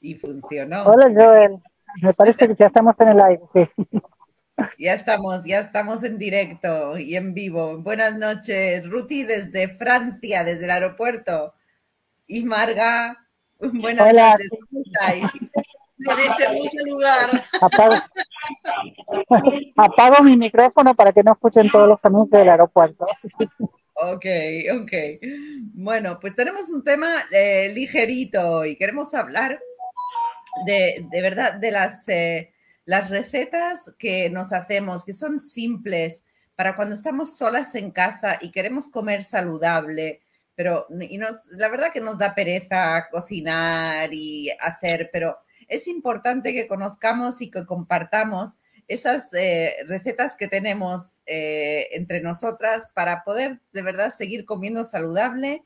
y funcionó. Hola, Joel. Me parece que ya estamos en el aire. Sí. Ya estamos en directo y en vivo. Buenas noches, Ruti desde Francia, desde el aeropuerto. Y Marga, buenas noches. ¿Cómo estáis? Desde este lugar. Apago mi micrófono para que no escuchen todos los anuncios del aeropuerto. Ok. Bueno, pues tenemos un tema ligerito y queremos hablar de verdad de las recetas que nos hacemos, que son simples para cuando estamos solas en casa y queremos comer saludable, pero la verdad que nos da pereza cocinar y hacer, pero es importante que conozcamos y que compartamos esas recetas que tenemos entre nosotras para poder de verdad seguir comiendo saludable.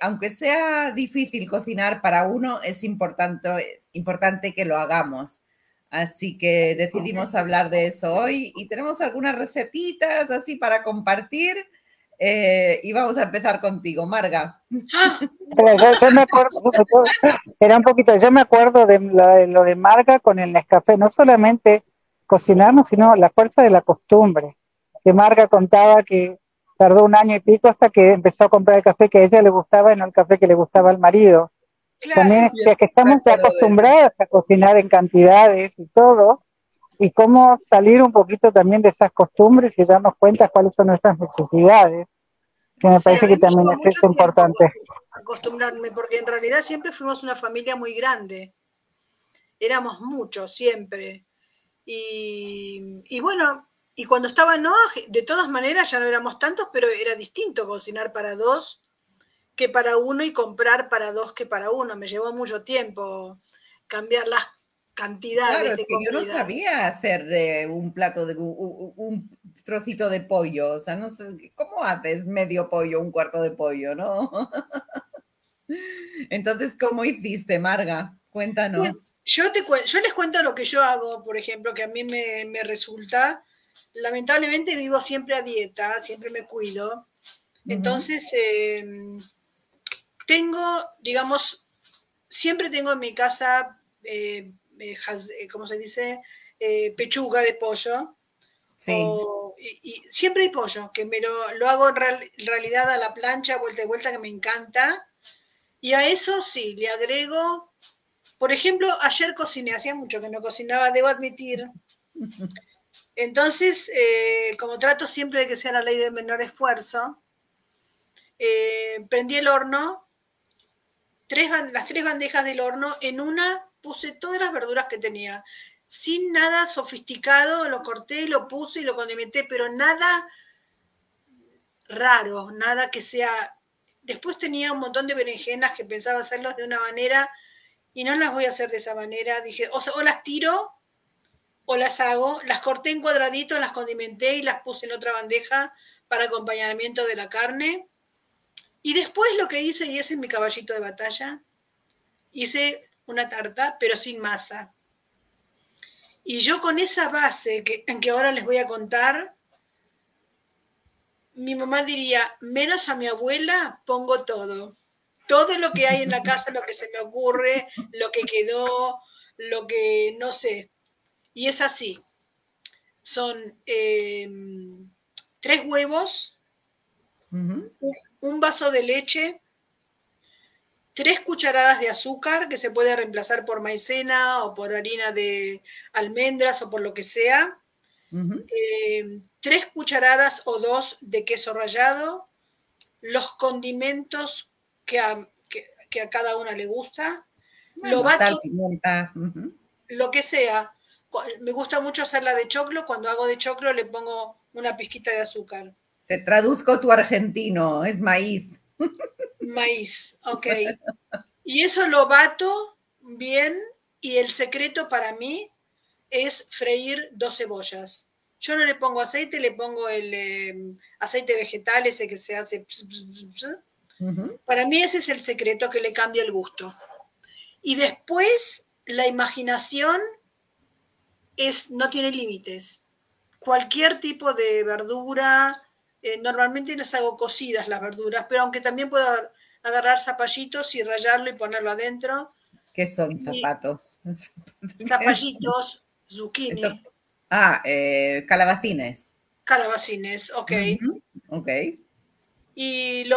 Aunque sea difícil cocinar para uno, es importante que lo hagamos. Así que decidimos hablar de eso hoy y tenemos algunas recetitas así para compartir. Y vamos a empezar contigo, Marga. Yo me acuerdo de lo de Marga con el Nescafé, no solamente cocinarnos, sino la fuerza de la costumbre. Que Marga contaba que tardó 1 año y pico hasta que empezó a comprar el café que a ella le gustaba y no el café que le gustaba al marido. Claro, también es que estamos ya acostumbrados a cocinar en cantidades y todo, y cómo salir un poquito también de esas costumbres y darnos cuenta cuáles son nuestras necesidades, que me parece que también es importante. Acostumbrarme, porque en realidad siempre fuimos una familia muy grande, éramos muchos siempre, y bueno, y cuando estaba Noah, de todas maneras ya no éramos tantos, pero era distinto cocinar para 2 que para 1 y comprar para 2 que para 1, me llevó mucho tiempo cambiar las cantidades. Claro, es que yo no sabía hacer un plato de un trocito de pollo, o sea, no sé cómo haces medio pollo, un cuarto de pollo, ¿no? Entonces, ¿cómo hiciste, Marga? Cuéntanos. Yo les cuento lo que yo hago, por ejemplo, que a mí me resulta. Lamentablemente vivo siempre a dieta, siempre me cuido. Entonces, siempre tengo en mi casa ¿cómo se dice? Pechuga de pollo. Sí. Y siempre hay pollo, que me lo hago en realidad a la plancha, vuelta y vuelta, que me encanta. Y a eso sí, le agrego, por ejemplo, ayer cociné, hacía mucho que no cocinaba, debo admitir. Entonces, como trato siempre de que sea la ley del menor esfuerzo, prendí el horno, las 3 bandejas del horno, en una puse todas las verduras que tenía, sin nada sofisticado, lo corté, lo puse y lo condimenté, pero nada raro, nada que sea... Después tenía un montón de berenjenas que pensaba hacerlas de una manera y no las voy a hacer de esa manera. Dije, o las tiro o las hago, las corté en cuadraditos, las condimenté y las puse en otra bandeja para acompañamiento de la carne. Y después lo que hice, y ese es mi caballito de batalla, hice una tarta, pero sin masa. Y yo con esa base, que ahora les voy a contar, mi mamá diría, menos a mi abuela, pongo todo. Todo lo que hay en la casa, lo que se me ocurre, lo que quedó, lo que no sé. Y es así. Son 3 huevos, un vaso de leche, 3 cucharadas de azúcar, que se puede reemplazar por maicena o por harina de almendras o por lo que sea. 3 cucharadas o 2 de queso rallado. Los condimentos que a cada una le gusta. Bueno, lo bato, sal, pimienta. Lo que sea. Me gusta mucho hacerla de choclo. Cuando hago de choclo le pongo una pizquita de azúcar. Te traduzco tu argentino, es maíz. Maíz, ok. Y eso lo bato bien, y el secreto para mí es freír 2 cebollas. Yo no le pongo aceite, le pongo el aceite vegetal, ese que se hace. Para mí ese es el secreto que le cambia el gusto. Y después la imaginación no tiene límites. Cualquier tipo de verdura... normalmente las hago cocidas las verduras, pero aunque también puedo agarrar zapallitos y rallarlo y ponerlo adentro. ¿Qué son zapatos? Zapallitos, zucchini. Calabacines. Calabacines, ok. Uh-huh. Ok. Y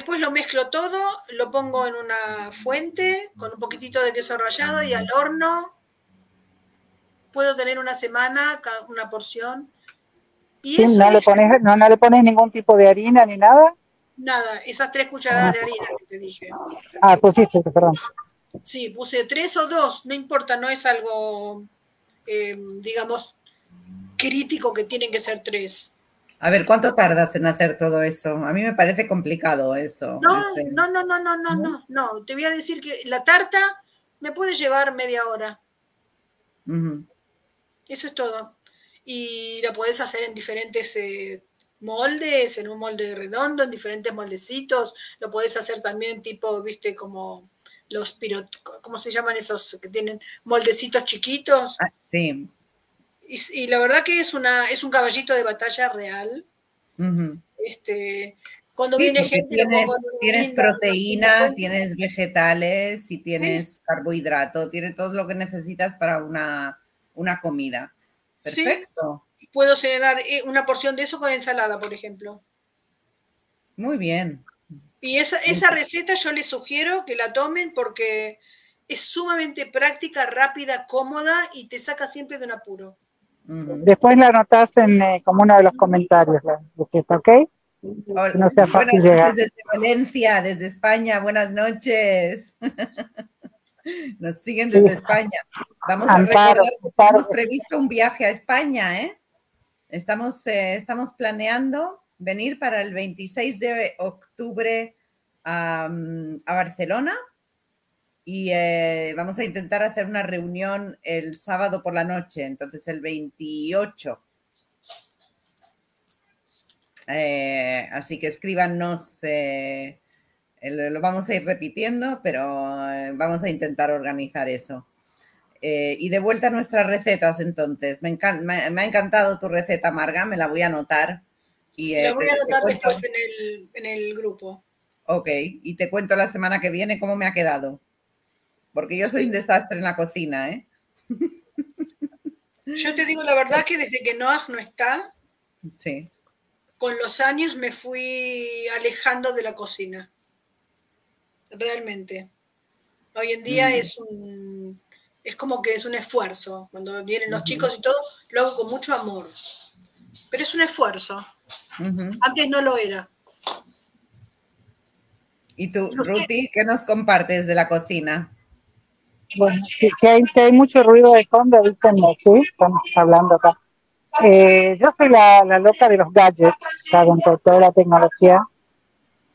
después lo mezclo todo, lo pongo en una fuente con un poquitito de queso rallado y al horno. Puedo tener una semana, una porción. Y eso ¿No le pones ningún tipo de harina ni nada? Nada, esas 3 cucharadas de harina que te dije. Ah, pusiste, perdón. Sí, puse 3 o 2, no importa, no es algo, digamos, crítico que tienen que ser 3. A ver, ¿cuánto tardas en hacer todo eso? A mí me parece complicado eso. No, te voy a decir que la tarta me puede llevar media hora. Uh-huh. Eso es todo. Y la podés hacer en diferentes moldes, en un molde redondo, en diferentes moldecitos. Lo podés hacer también tipo, viste, como los ¿cómo se llaman esos que tienen moldecitos chiquitos? Ah, sí. Y la verdad que es un caballito de batalla real. Uh-huh. Cuando viene gente... Tienes proteína, tienes vegetales y tienes carbohidrato. Tiene todo lo que necesitas para una comida. Perfecto. Sí, puedo cenar una porción de eso con ensalada, por ejemplo. Muy bien. Y esa receta yo les sugiero que la tomen porque es sumamente práctica, rápida, cómoda y te saca siempre de un apuro. Después la anotás como uno de los comentarios, la receta, ¿ok? Hola. No sea fácil llegar. Desde Valencia, desde España, buenas noches. Nos siguen desde España. Vamos a recordar, hemos previsto un viaje a España, ¿eh? Estamos planeando venir para el 26 de octubre a Barcelona y vamos a intentar hacer una reunión el sábado por la noche, entonces el 28. Así que escríbanos, lo vamos a ir repitiendo, pero vamos a intentar organizar eso. Y de vuelta a nuestras recetas, entonces. Me ha encantado tu receta, Marga, me la voy a anotar. Y, la voy a anotar después en el grupo. Ok, y te cuento la semana que viene cómo me ha quedado. Porque yo soy un desastre en la cocina, ¿eh? Yo te digo la verdad que desde que Noah no está... Sí. Con los años me fui alejando de la cocina, realmente. Hoy en día es como que es un esfuerzo. Cuando vienen los chicos y todo, lo hago con mucho amor. Pero es un esfuerzo. Uh-huh. Antes no lo era. ¿Y tú, Ruti, qué nos compartes de la cocina? Bueno, que hay mucho ruido de fondo, díganme, ¿sí? Estamos hablando acá. Yo soy la loca de los gadgets, ¿saben? Con toda la tecnología.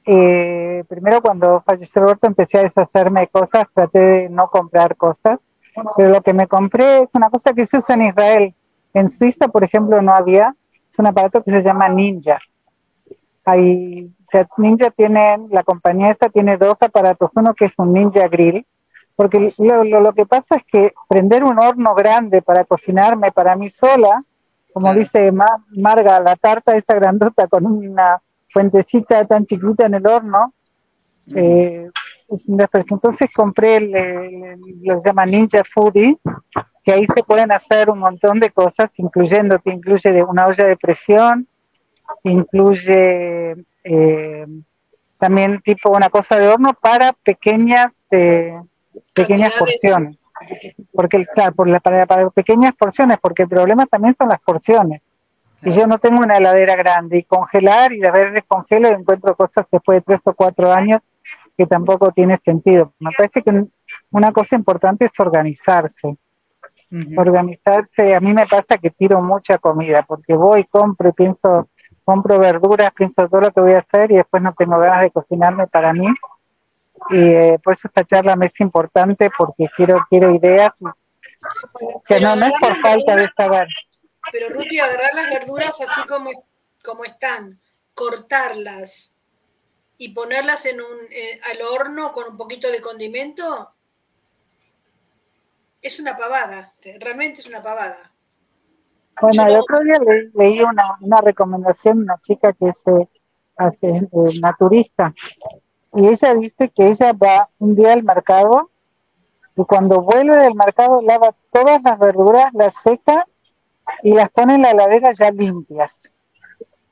Primero, cuando falleció Roberto, empecé a deshacerme de cosas, traté de no comprar cosas, pero lo que me compré es una cosa que se usa en Israel. En Suiza, por ejemplo, no había. Es un aparato que se llama Ninja. Ninja tiene, la compañía esta tiene 2 aparatos. Uno que es un Ninja Grill, porque lo que pasa es que prender un horno grande para cocinarme para mí sola, como dice Marga, la tarta esa grandota con una fuentecita tan chiquita en el horno, es un desastre. Entonces compré, los llaman Ninja Foodie, que ahí se pueden hacer un montón de cosas, te incluye de una olla de presión, te incluye también tipo una cosa de horno para pequeñas porciones. Porque claro, para pequeñas porciones, porque el problema también son las porciones. Claro. Y yo no tengo una heladera grande y congelar y a ver descongelo y encuentro cosas después de 3 o 4 años que tampoco tiene sentido. Me parece que una cosa importante es organizarse. Uh-huh. Organizarse, a mí me pasa que tiro mucha comida porque voy, compro y compro verduras, pienso todo lo que voy a hacer y después no tengo ganas de cocinarme para mí. Y por eso esta charla me es importante porque quiero ideas que no es por falta de saber. Pero Ruti, agarrar las verduras así como están, cortarlas y ponerlas en al horno con un poquito de condimento es una pavada, realmente es una pavada. Bueno, el otro día leí una recomendación de una chica que es naturista. Y ella dice que ella va un día al mercado y cuando vuelve del mercado lava todas las verduras, las seca y las pone en la heladera ya limpias.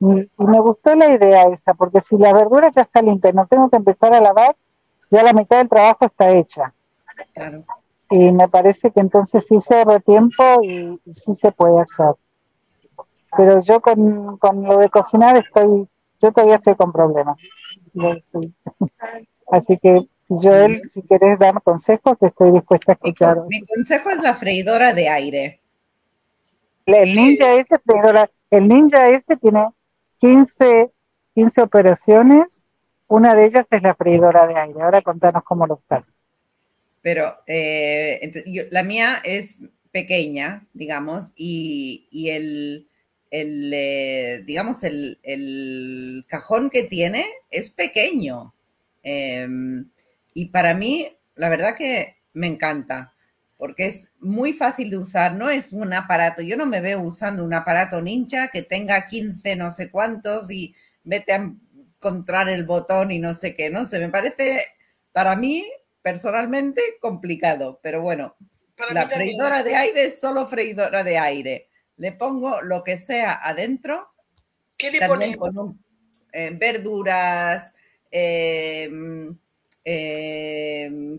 Y me gustó la idea esta, porque si la verdura ya está limpia, no tengo que empezar a lavar, ya la mitad del trabajo está hecha. Claro. Y me parece que entonces sí se ahorra tiempo y sí se puede hacer. Pero yo con lo de cocinar yo todavía estoy con problemas. Así que, Joel, si querés dar consejos, estoy dispuesta a escuchar. Mi consejo es la freidora de aire. El Ninja tiene 15 operaciones. Una de ellas es la freidora de aire. Ahora contanos cómo lo usas. Pero la mía es pequeña, digamos, y el cajón que tiene es pequeño. Y para mí, la verdad que me encanta, porque es muy fácil de usar, no es un aparato. Yo no me veo usando un aparato Ninja que tenga 15 no sé cuántos y vete a encontrar el botón y no sé qué, no sé, me parece, para mí, personalmente, complicado, pero bueno, para la freidora de aire es solo freidora de aire. Le pongo lo que sea adentro. ¿Qué le pones? Verduras,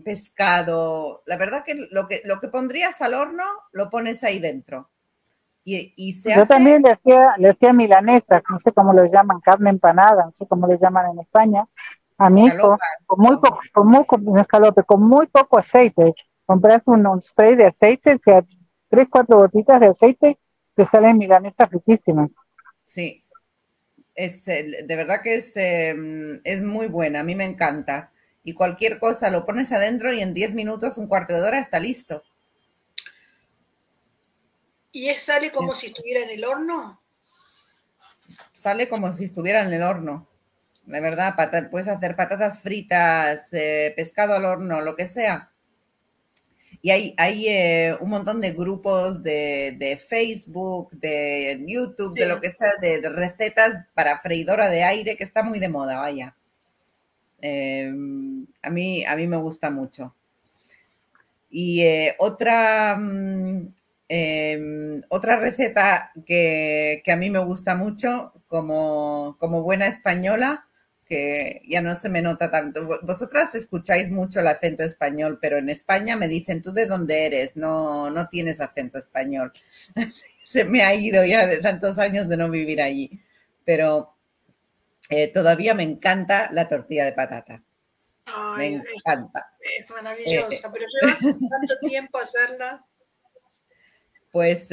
pescado. La verdad que lo que pondrías al horno lo pones ahí dentro. Y se Yo hace... también le hacía milanesas, no sé cómo lo llaman, carne empanada, no sé cómo lo llaman en España. A mi hijo, con muy poco aceite. Compras un spray de aceite, o sea, 3-4 gotitas de aceite, te salen milanesas riquísimas. Sí, de verdad que es muy buena, a mí me encanta. Y cualquier cosa lo pones adentro y en 10 minutos, un cuarto de hora, está listo. ¿Y sale como si estuviera en el horno? Sale como si estuviera en el horno. La verdad, puedes hacer patatas fritas, pescado al horno, lo que sea. Y hay un montón de grupos de Facebook, de YouTube, sí, de lo que sea, de recetas para freidora de aire, que está muy de moda, vaya. A mí me gusta mucho. Y otra receta que a mí me gusta mucho, como buena española, que ya no se me nota tanto. Vosotras escucháis mucho el acento español, pero en España me dicen, ¿tú de dónde eres? No tienes acento español. Se me ha ido ya de tantos años de no vivir allí. Pero todavía me encanta la tortilla de patata. Ay, me encanta. Es maravillosa, pero lleva tanto tiempo hacerla. Pues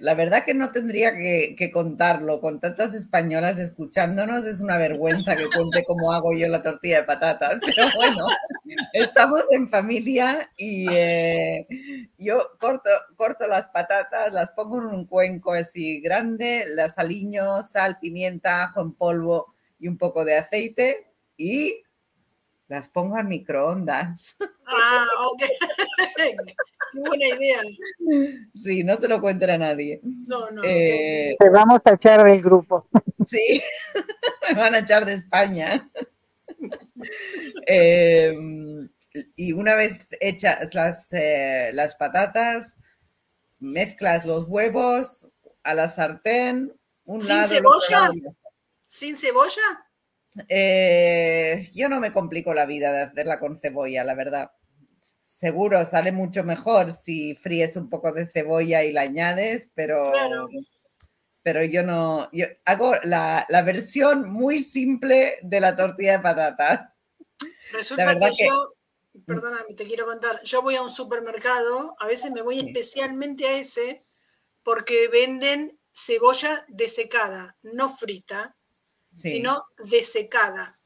la verdad que no tendría que contarlo. Con tantas españolas escuchándonos, es una vergüenza que cuente cómo hago yo la tortilla de patatas. Pero bueno, estamos en familia y yo corto las patatas, las pongo en un cuenco así grande, las aliño, sal, pimienta, ajo en polvo y un poco de aceite y las pongo al microondas. Ah, ok. Qué buena idea. Sí, no se lo cuenten a nadie. No. Te vamos a echar del grupo. Sí, me van a echar de España. Y una vez hechas las patatas, mezclas los huevos a la sartén. ¿Sin cebolla? Yo no me complico la vida de hacerla con cebolla, la verdad. Seguro sale mucho mejor si fríes un poco de cebolla y la añades, pero, claro. Pero yo no. Yo hago la versión muy simple de la tortilla de patatas. Resulta que yo, perdóname, te quiero contar, yo voy a un supermercado, a veces me voy especialmente a ese, porque venden cebolla desecada, no frita. Sí. Sino desecada.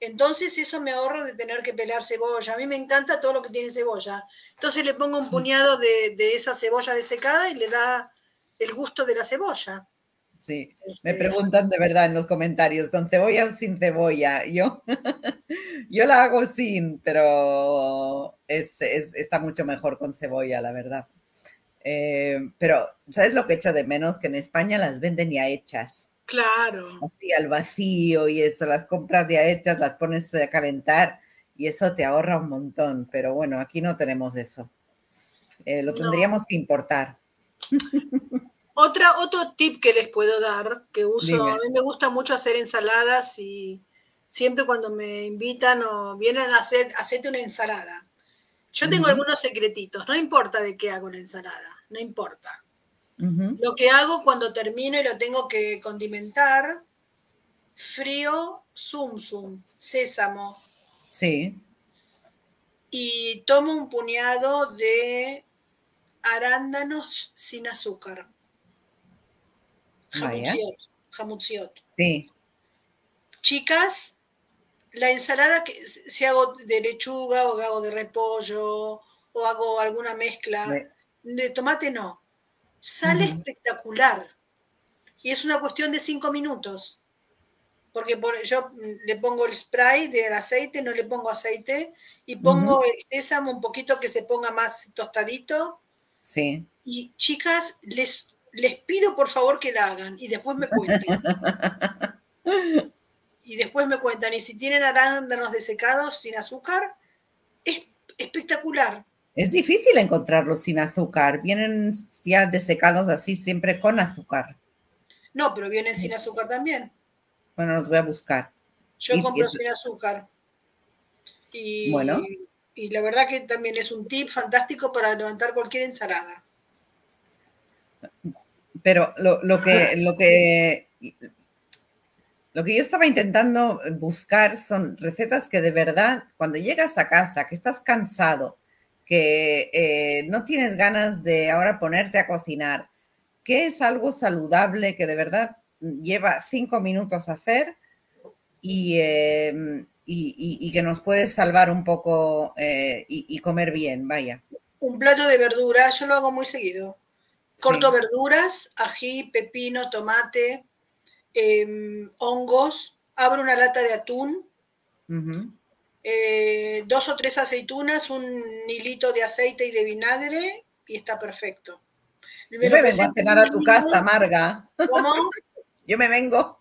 Entonces eso me ahorro de tener que pelar cebolla. A mí me encanta todo lo que tiene cebolla. Entonces le pongo un puñado de esa cebolla desecada y le da el gusto de la cebolla. Sí, me preguntan de verdad en los comentarios, ¿con cebolla o sin cebolla? Yo la hago sin, pero está mucho mejor con cebolla, la verdad. Pero, ¿sabes lo que echo de menos? Que en España las venden ya hechas. Claro. Así al vacío y eso, las compras ya hechas, las pones a calentar y eso te ahorra un montón, pero bueno, aquí no tenemos eso. Lo tendríamos que importar. Otro tip que les puedo dar, que uso, a mí me gusta mucho hacer ensaladas y siempre cuando me invitan o vienen a hacer, hacete una ensalada. Yo tengo algunos secretitos, no importa de qué hago la ensalada, no importa. Lo que hago cuando termino y lo tengo que condimentar, frío zumzum, sésamo. Sí. Y tomo un puñado de arándanos sin azúcar. Jamutziot. Sí. Chicas, la ensalada, que si hago de lechuga o hago de repollo o hago alguna mezcla, de tomate no, sale espectacular. Y es una cuestión de 5 minutos. Porque yo le pongo el spray del aceite, no le pongo aceite, y pongo el sésamo un poquito que se ponga más tostadito. Sí. Y chicas, les pido por favor que la hagan y después me cuenten. Y si tienen arándanos desecados sin azúcar, es espectacular. Es difícil encontrarlos sin azúcar. Vienen ya desecados así siempre con azúcar. No, pero vienen sin azúcar también. Bueno, los voy a buscar. Yo compro sin azúcar. Y, bueno. Y la verdad que también es un tip fantástico para levantar cualquier ensalada. Pero lo que yo estaba intentando buscar son recetas que de verdad, cuando llegas a casa, que estás cansado, que no tienes ganas de ahora ponerte a cocinar, que es algo saludable que de verdad lleva 5 minutos hacer y que nos puede salvar un poco y comer bien, vaya. Un plato de verduras, yo lo hago muy seguido. Corto verduras, ají, pepino, tomate, hongos, abro una lata de atún, 2 o 3 aceitunas, un hilito de aceite y de vinagre y está perfecto. Me vengo a cenar a tu casa, Marga. ¿Cómo? Yo me vengo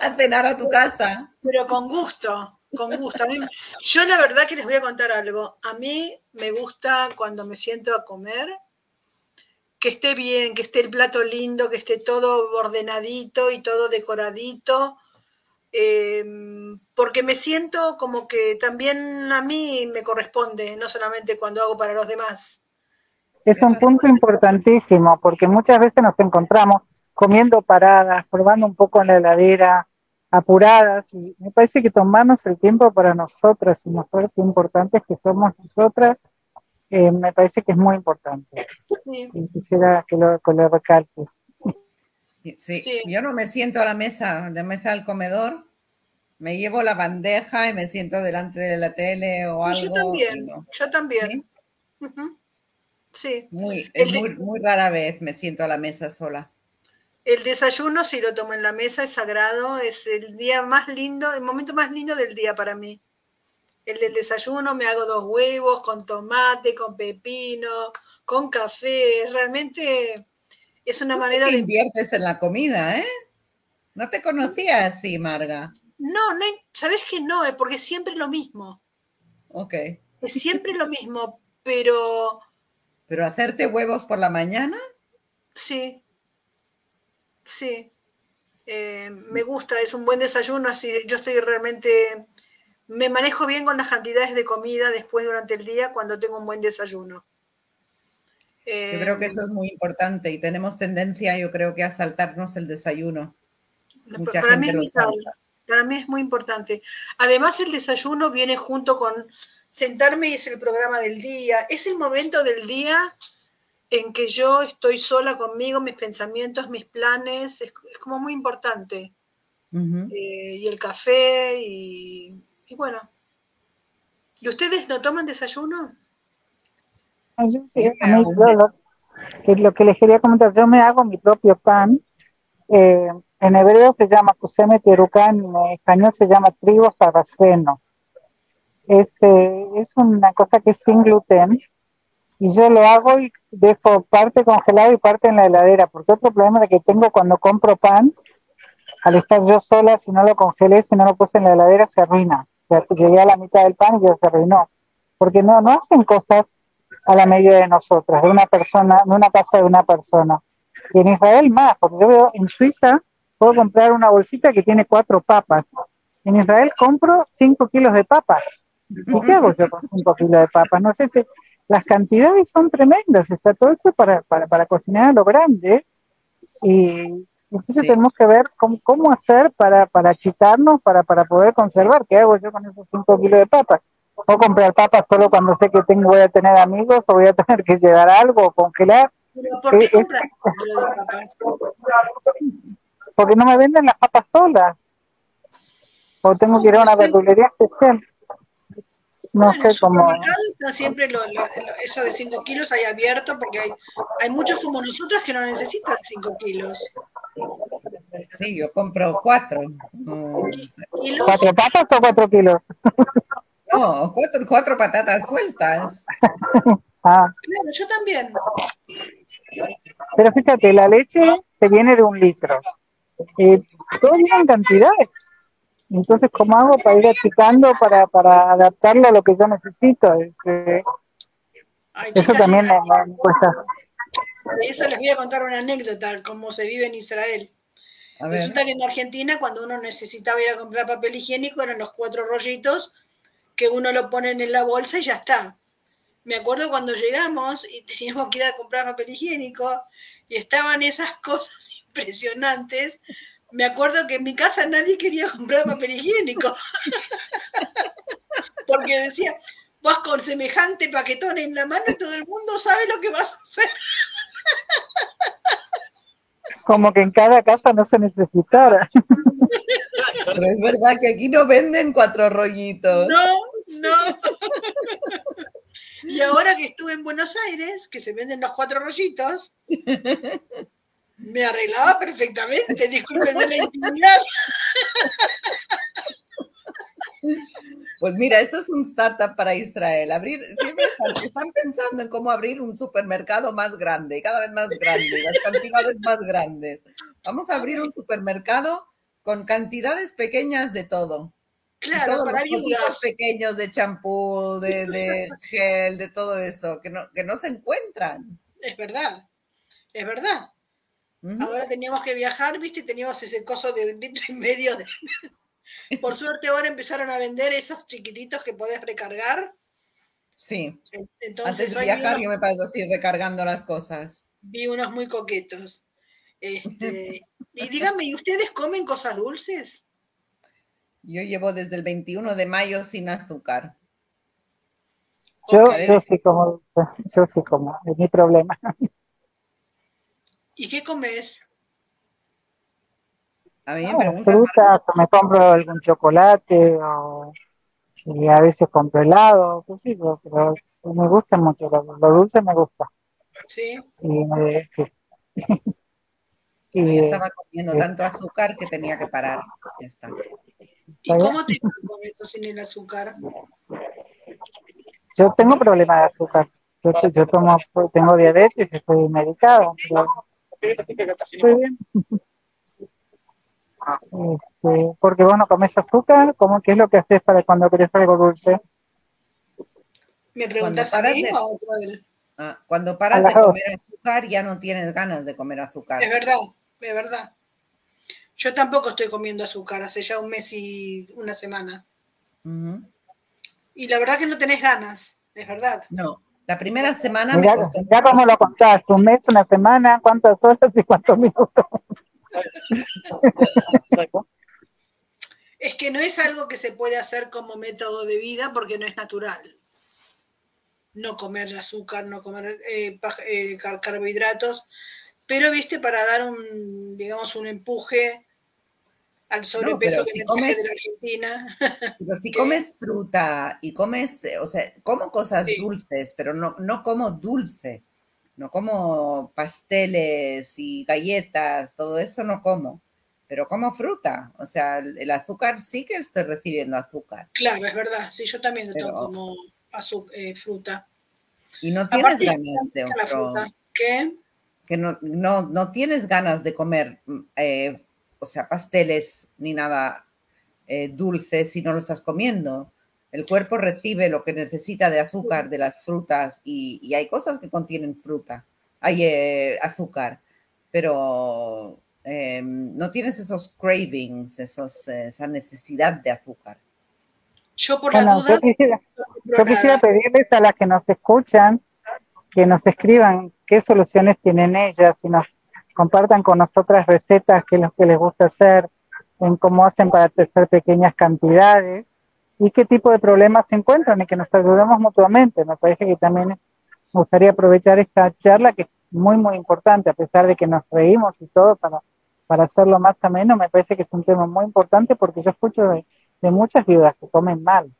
a cenar a tu casa. Pero con gusto, con gusto. Yo la verdad que les voy a contar algo. A mí me gusta cuando me siento a comer, que esté bien, que esté el plato lindo, que esté todo ordenadito y todo decoradito, porque me siento como que también a mí me corresponde, no solamente cuando hago para los demás. Es un punto importantísimo, porque muchas veces nos encontramos comiendo paradas, probando un poco en la heladera, apuradas, y me parece que tomarnos el tiempo para nosotras y mostrar qué importantes que somos nosotras, me parece que es muy importante. Sí. Y quisiera que lo recalques. Sí. Yo no me siento a la mesa del comedor, me llevo la bandeja y me siento delante de la tele o algo. Yo también. ¿Sí? Sí. Muy rara vez me siento a la mesa sola. El desayuno, si lo tomo en la mesa, es sagrado, es el día más lindo, el momento más lindo del día para mí. El del desayuno, me hago 2 huevos con tomate, con pepino, con café, realmente es una manera de... inviertes en la comida, ¿eh? No te conocía así, Marga. No, ¿sabés qué? No, es porque siempre es lo mismo. Ok. Es siempre lo mismo, pero... ¿Pero hacerte huevos por la mañana? Sí. Sí, me gusta, es un buen desayuno, así yo estoy realmente, me manejo bien con las cantidades de comida después durante el día cuando tengo un buen desayuno. Yo creo que eso es muy importante y tenemos tendencia, yo creo que a saltarnos el desayuno. Para mí es muy importante. Además el desayuno viene junto con sentarme y es el programa del día, es el momento del día en que yo estoy sola conmigo, mis pensamientos, mis planes, es como muy importante. Y el café, y bueno. ¿Y ustedes no toman desayuno? Yo sí, lo que les quería comentar, yo me hago mi propio pan. En hebreo se llama kuseme terukan, en español se llama trigo sarraceno. Es una cosa que es sin gluten. Y yo lo hago y dejo parte congelada y parte en la heladera, porque otro problema que tengo cuando compro pan, al estar yo sola, si no lo congelé, si no lo puse en la heladera, se arruina. sea, llegué a la mitad del pan y yo se reinó. Porque no hacen cosas a la medida de nosotras, de una persona, de una casa de una persona. Y en Israel más, porque yo veo en Suiza, puedo comprar una bolsita que tiene 4 papas. En Israel compro 5 kilos de papas. ¿Y qué hago yo con 5 kilos de papas? No sé si las cantidades son tremendas, está todo esto para cocinar a lo grande. Y entonces sí, tenemos que ver cómo hacer para achicarnos, para poder conservar. ¿Qué hago yo con esos 5 kilos de papas? O comprar papas solo cuando sé que voy a tener amigos, o voy a tener que llevar algo, o congelar. ¿Por qué compras papas? Porque no me venden las papas solas. O tengo que ir a una verdulería especial. No sé cómo. Siempre eso de 5 kilos hay abierto, porque hay muchos como nosotros que no necesitan 5 kilos. Sí, yo compro 4. ¿4 patas o 4 kilos? No, 4 patatas sueltas. Ah. Claro, yo también. Pero fíjate, la leche te viene de 1 litro. Todo viene en cantidades. Entonces, ¿cómo hago para ir achicando, para adaptarlo a lo que yo necesito? Ay, eso chicas, también me cuesta. De eso les voy a contar una anécdota, cómo se vive en Israel. Resulta que en Argentina, cuando uno necesitaba ir a comprar papel higiénico, eran los 4 rollitos que uno lo pone en la bolsa y ya está. Me acuerdo cuando llegamos y teníamos que ir a comprar papel higiénico y estaban esas cosas impresionantes. Me acuerdo que en mi casa nadie quería comprar papel higiénico. Porque decía, vas con semejante paquetón en la mano y todo el mundo sabe lo que vas a hacer. Como que en cada casa no se necesitara. Pero es verdad que aquí no venden 4 rollitos. No. Y ahora que estuve en Buenos Aires, que se venden los 4 rollitos... Me arreglaba perfectamente, discúlpenme la intimidad. Pues mira, esto es un startup para Israel. Siempre están pensando en cómo abrir un supermercado más grande, cada vez más grande, las cantidades más grandes. Vamos a abrir un supermercado con cantidades pequeñas de todo. Claro, todos para los productos pequeños de champú, de gel, de todo eso, que no se encuentran. Es verdad. Ahora teníamos que viajar, ¿viste? Teníamos ese coso de 1,5 litros de... Por suerte ahora empezaron a vender esos chiquititos que podés recargar. Sí. Entonces, antes de viajar yo me paso así recargando las cosas. Vi unos muy coquetos. Y díganme, ¿y ustedes comen cosas dulces? Yo llevo desde el 21 de mayo sin azúcar. Yo sí como dulce. Yo sí como, es mi problema. ¿Y qué comes? A mí me preguntan frutas, o me compro algún chocolate, y a veces compro helado, pues sí, pero me gusta mucho, lo dulce me gusta. Sí. Sí. Yo estaba comiendo tanto azúcar que tenía que parar. Ya está. ¿Y cómo te comes sin el azúcar? Yo tengo problemas de azúcar. Yo tengo diabetes, estoy medicado, pero... Muy bien. Porque vos no comés azúcar, ¿qué es lo que haces para cuando querés algo dulce? ¿Me preguntas a mí o a él? Cuando paras de comer azúcar ya no tienes ganas de comer azúcar. Es verdad. Yo tampoco estoy comiendo azúcar, hace ya 1 mes y 1 semana. Uh-huh. Y la verdad que no tenés ganas, es verdad. No. La primera semana me costó. Ya como lo contaste, 1 mes, 1 semana, cuántas horas y cuántos minutos. Es que no es algo que se puede hacer como método de vida porque no es natural. No comer azúcar, no comer carbohidratos, pero viste, para dar un empuje al sobrepeso que comes de la Argentina. Pero si comes fruta y comes, como cosas dulces, pero no como dulce. No como pasteles y galletas, todo eso no como. Pero como fruta. El azúcar sí que estoy recibiendo azúcar. Claro, es verdad. Sí, yo también como fruta. Y no tienes ganas de otro. ¿Qué? Que no tienes ganas de comer pasteles ni nada dulce si no lo estás comiendo. El cuerpo recibe lo que necesita de azúcar de las frutas y hay cosas que contienen fruta, hay azúcar, pero no tienes esos cravings, esa necesidad de azúcar. Yo por la duda... Yo quisiera pedirles a las que nos escuchan que nos escriban qué soluciones tienen ellas y nos compartan con nosotras recetas, qué es lo que les gusta hacer, en cómo hacen para hacer pequeñas cantidades y qué tipo de problemas se encuentran y que nos ayudemos mutuamente. Me parece que también me gustaría aprovechar esta charla que es muy, muy importante, a pesar de que nos reímos y todo, para hacerlo más ameno. Me parece que es un tema muy importante porque yo escucho de muchas viudas que comen mal,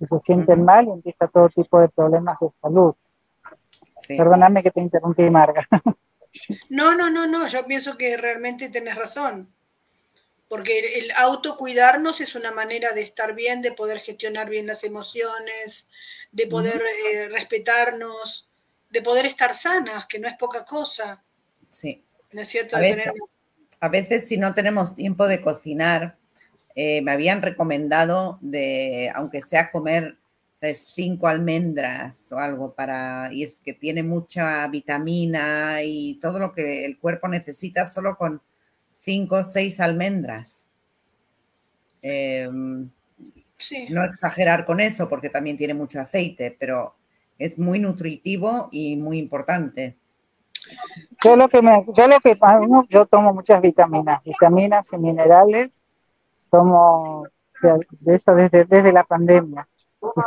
que se sienten mal y empieza todo tipo de problemas de salud. Sí. Perdóname que te interrumpí, Marga. No, yo pienso que realmente tenés razón. Porque el autocuidarnos es una manera de estar bien, de poder gestionar bien las emociones, de poder respetarnos, de poder estar sanas, que no es poca cosa. Sí. ¿No es cierto? A veces si no tenemos tiempo de cocinar, me habían recomendado, aunque sea comer 5 almendras o algo, y es que tiene mucha vitamina y todo lo que el cuerpo necesita solo con 5 o 6 almendras. Sí. No exagerar con eso porque también tiene mucho aceite, pero es muy nutritivo y muy importante. Yo tomo muchas vitaminas y minerales, tomo de eso desde la pandemia.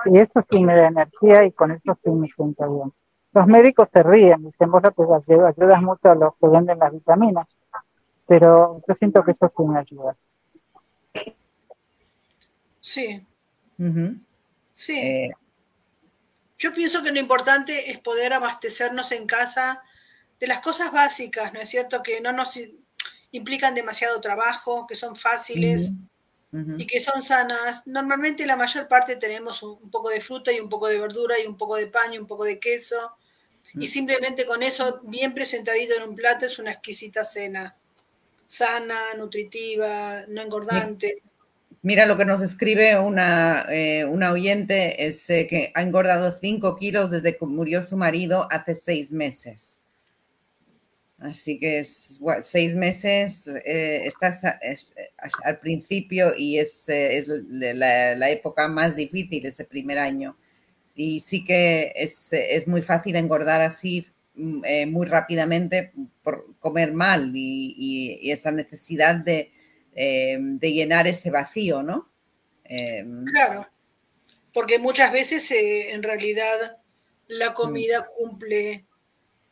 Y eso sí me da energía y con eso sí me siento bien. Los médicos se ríen, dicen, vos te ayudas mucho a los que venden las vitaminas. Pero yo siento que eso sí me ayuda. Sí. Uh-huh. Sí. Yo pienso que lo importante es poder abastecernos en casa de las cosas básicas, ¿no es cierto? Que no nos implican demasiado trabajo, que son fáciles y que son sanas. Normalmente la mayor parte tenemos un poco de fruta y un poco de verdura y un poco de pan y un poco de queso. Y simplemente con eso, bien presentadito en un plato, es una exquisita cena. Sana, nutritiva, no engordante. Mira lo que nos escribe una oyente, es que ha engordado 5 kilos desde que murió su marido hace 6 meses. Así que 6 meses, estás al principio y es la época más difícil, ese primer año. Y sí que es muy fácil engordar así muy rápidamente por comer mal y esa necesidad de llenar ese vacío, ¿no? Claro, porque muchas veces en realidad la comida cumple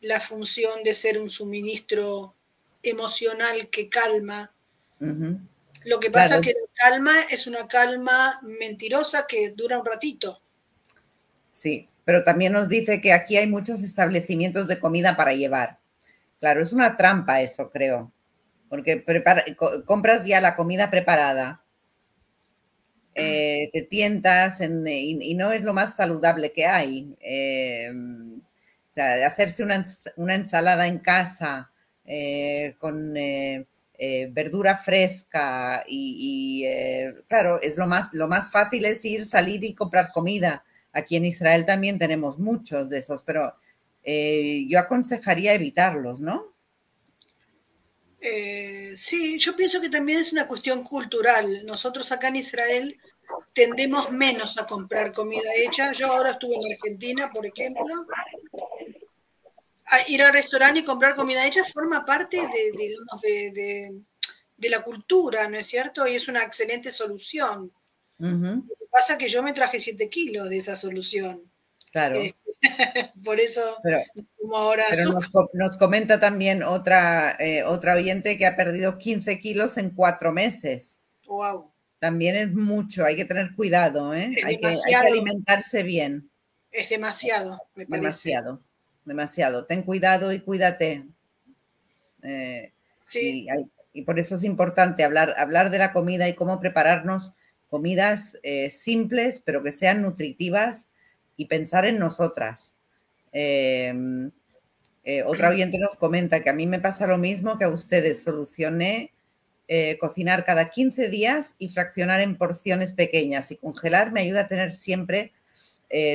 la función de ser un suministro emocional que calma. Lo que pasa es que la calma es una calma mentirosa que dura un ratito. Sí, pero también nos dice que aquí hay muchos establecimientos de comida para llevar. Claro, es una trampa eso, creo, porque compras ya la comida preparada, te tientas y no es lo más saludable que hay. O sea, hacerse una ensalada en casa con verdura fresca y claro, es lo más fácil es salir y comprar comida. Aquí en Israel también tenemos muchos de esos, pero yo aconsejaría evitarlos, ¿no? Sí, yo pienso que también es una cuestión cultural. Nosotros acá en Israel tendemos menos a comprar comida hecha. Yo ahora estuve en Argentina, por ejemplo. Ir al restaurante y comprar comida hecha forma parte de la cultura, ¿no es cierto? Y es una excelente solución. Lo que pasa es que yo me traje 7 kilos de esa solución. Claro. Por eso, como ahora. Pero nos comenta también otra oyente que ha perdido 15 kilos en 4 meses. Wow. También es mucho, hay que tener cuidado, ¿eh? Hay que alimentarse bien. Es demasiado, me parece. Demasiado. Ten cuidado y cuídate. Sí. Y por eso es importante hablar de la comida y cómo prepararnos comidas simples, pero que sean nutritivas y pensar en nosotras. Otra oyente nos comenta que a mí me pasa lo mismo que a ustedes. Solucioné cocinar cada 15 días y fraccionar en porciones pequeñas y congelar me ayuda a tener siempre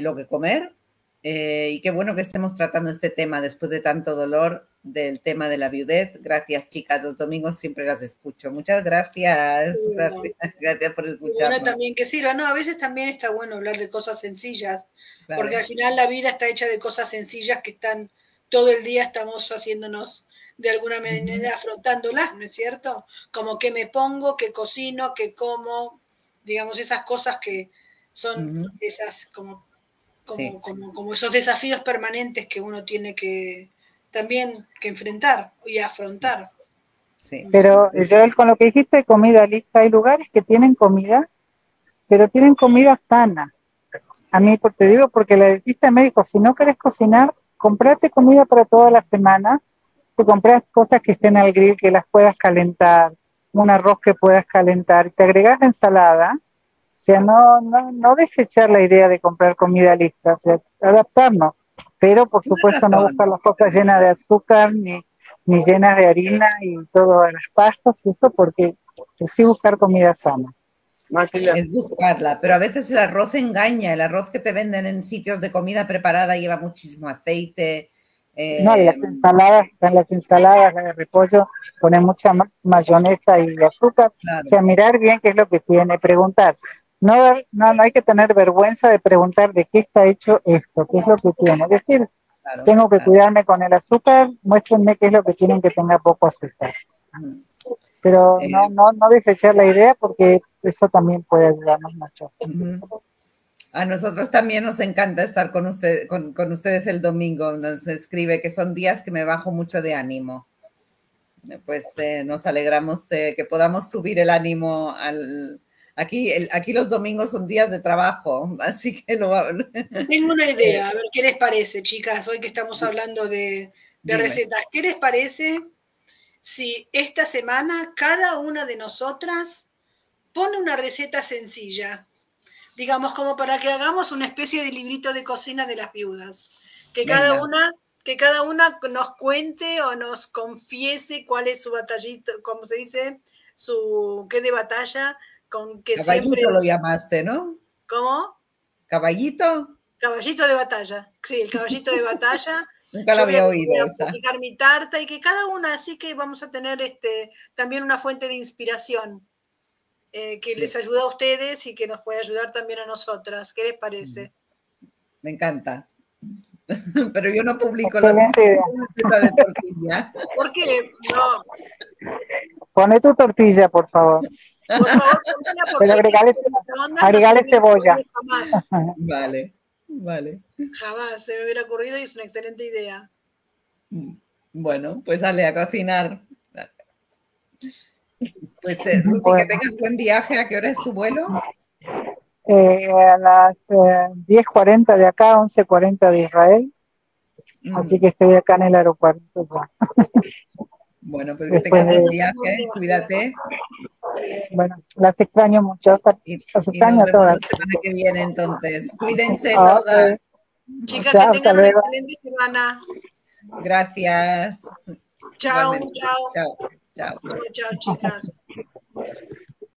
lo que comer. Y qué bueno que estemos tratando este tema después de tanto dolor del tema de la viudez. Gracias, chicas. Los domingos siempre las escucho. Muchas gracias. Sí, gracias por escucharme. Bueno, también que sirva. No, a veces también está bueno hablar de cosas sencillas, claro, porque al final la vida está hecha de cosas sencillas que están todo el día, estamos haciéndonos de alguna manera afrontándolas, ¿no es cierto? Como qué me pongo, qué cocino, qué como, digamos, esas cosas que son esas como esos desafíos permanentes que uno tiene que también que enfrentar y afrontar. Sí. Pero Joel, con lo que dijiste, comida lista, hay lugares que tienen comida, pero tienen comida sana. A mí te digo, porque le dijiste al médico, si no querés cocinar, comprate comida para toda la semana, te compras cosas que estén al grill, que las puedas calentar, un arroz que puedas calentar, te agregás ensalada. O sea, no desechar la idea de comprar comida lista, o sea, adaptarnos, pero por supuesto no buscar las cosas llenas de azúcar ni llenas de harina y todas las pastas, eso, porque sí, buscar comida sana. Es buscarla, pero a veces el arroz engaña, el arroz que te venden en sitios de comida preparada lleva muchísimo aceite. No, en las ensaladas de repollo ponen mucha mayonesa y azúcar, claro. O sea, mirar bien qué es lo que tiene, preguntar. No hay que tener vergüenza de preguntar de qué está hecho esto, qué es lo que tiene. Es decir, claro, tengo que cuidarme con el azúcar, muéstrenme qué es lo que tienen que tenga poco azúcar. Pero no desechar la idea, porque eso también puede ayudarnos mucho. A nosotros también nos encanta estar con ustedes el domingo. Nos escribe que son días que me bajo mucho de ánimo. Pues nos alegramos que podamos subir el ánimo al... Aquí los domingos son días de trabajo, así que lo hablo. Tengo una idea, a ver qué les parece, chicas, hoy que estamos hablando de recetas. ¿Qué les parece si esta semana cada una de nosotras pone una receta sencilla? Digamos, como para que hagamos una especie de librito de cocina de las viudas. Que cada una nos cuente o nos confiese cuál es su batallito, ¿cómo se dice? Su qué de batalla... Con que caballito siempre... lo llamaste, ¿no? ¿Cómo? ¿Caballito? Caballito de batalla. Sí, el caballito de batalla. Nunca lo había oído. Voy a publicar mi tarta y que cada una, así que vamos a tener también una fuente de inspiración que les ayuda a ustedes y que nos puede ayudar también a nosotras. ¿Qué les parece? Me encanta. Pero yo no publico la receta de tortilla. ¿Por qué? No. Poné tu tortilla, por favor. Por favor, pero agregale cebolla. Jamás. Vale. Jamás se me hubiera ocurrido y es una excelente idea. Bueno, pues dale a cocinar. Pues Ruti, bueno, que tengas buen viaje. ¿A qué hora es tu vuelo? A las 10:40 de acá, 11:40 de Israel. Así que estoy acá en el aeropuerto. Bueno, pues que tengas buen viaje, cuídate. Bueno, las extraño mucho. Las extraño a todas. La semana que viene, entonces. Cuídense todas. Okay. Chicas, chao, que tengan una excelente semana. Gracias. Chao, igualmente. Chao. Chao, chicas.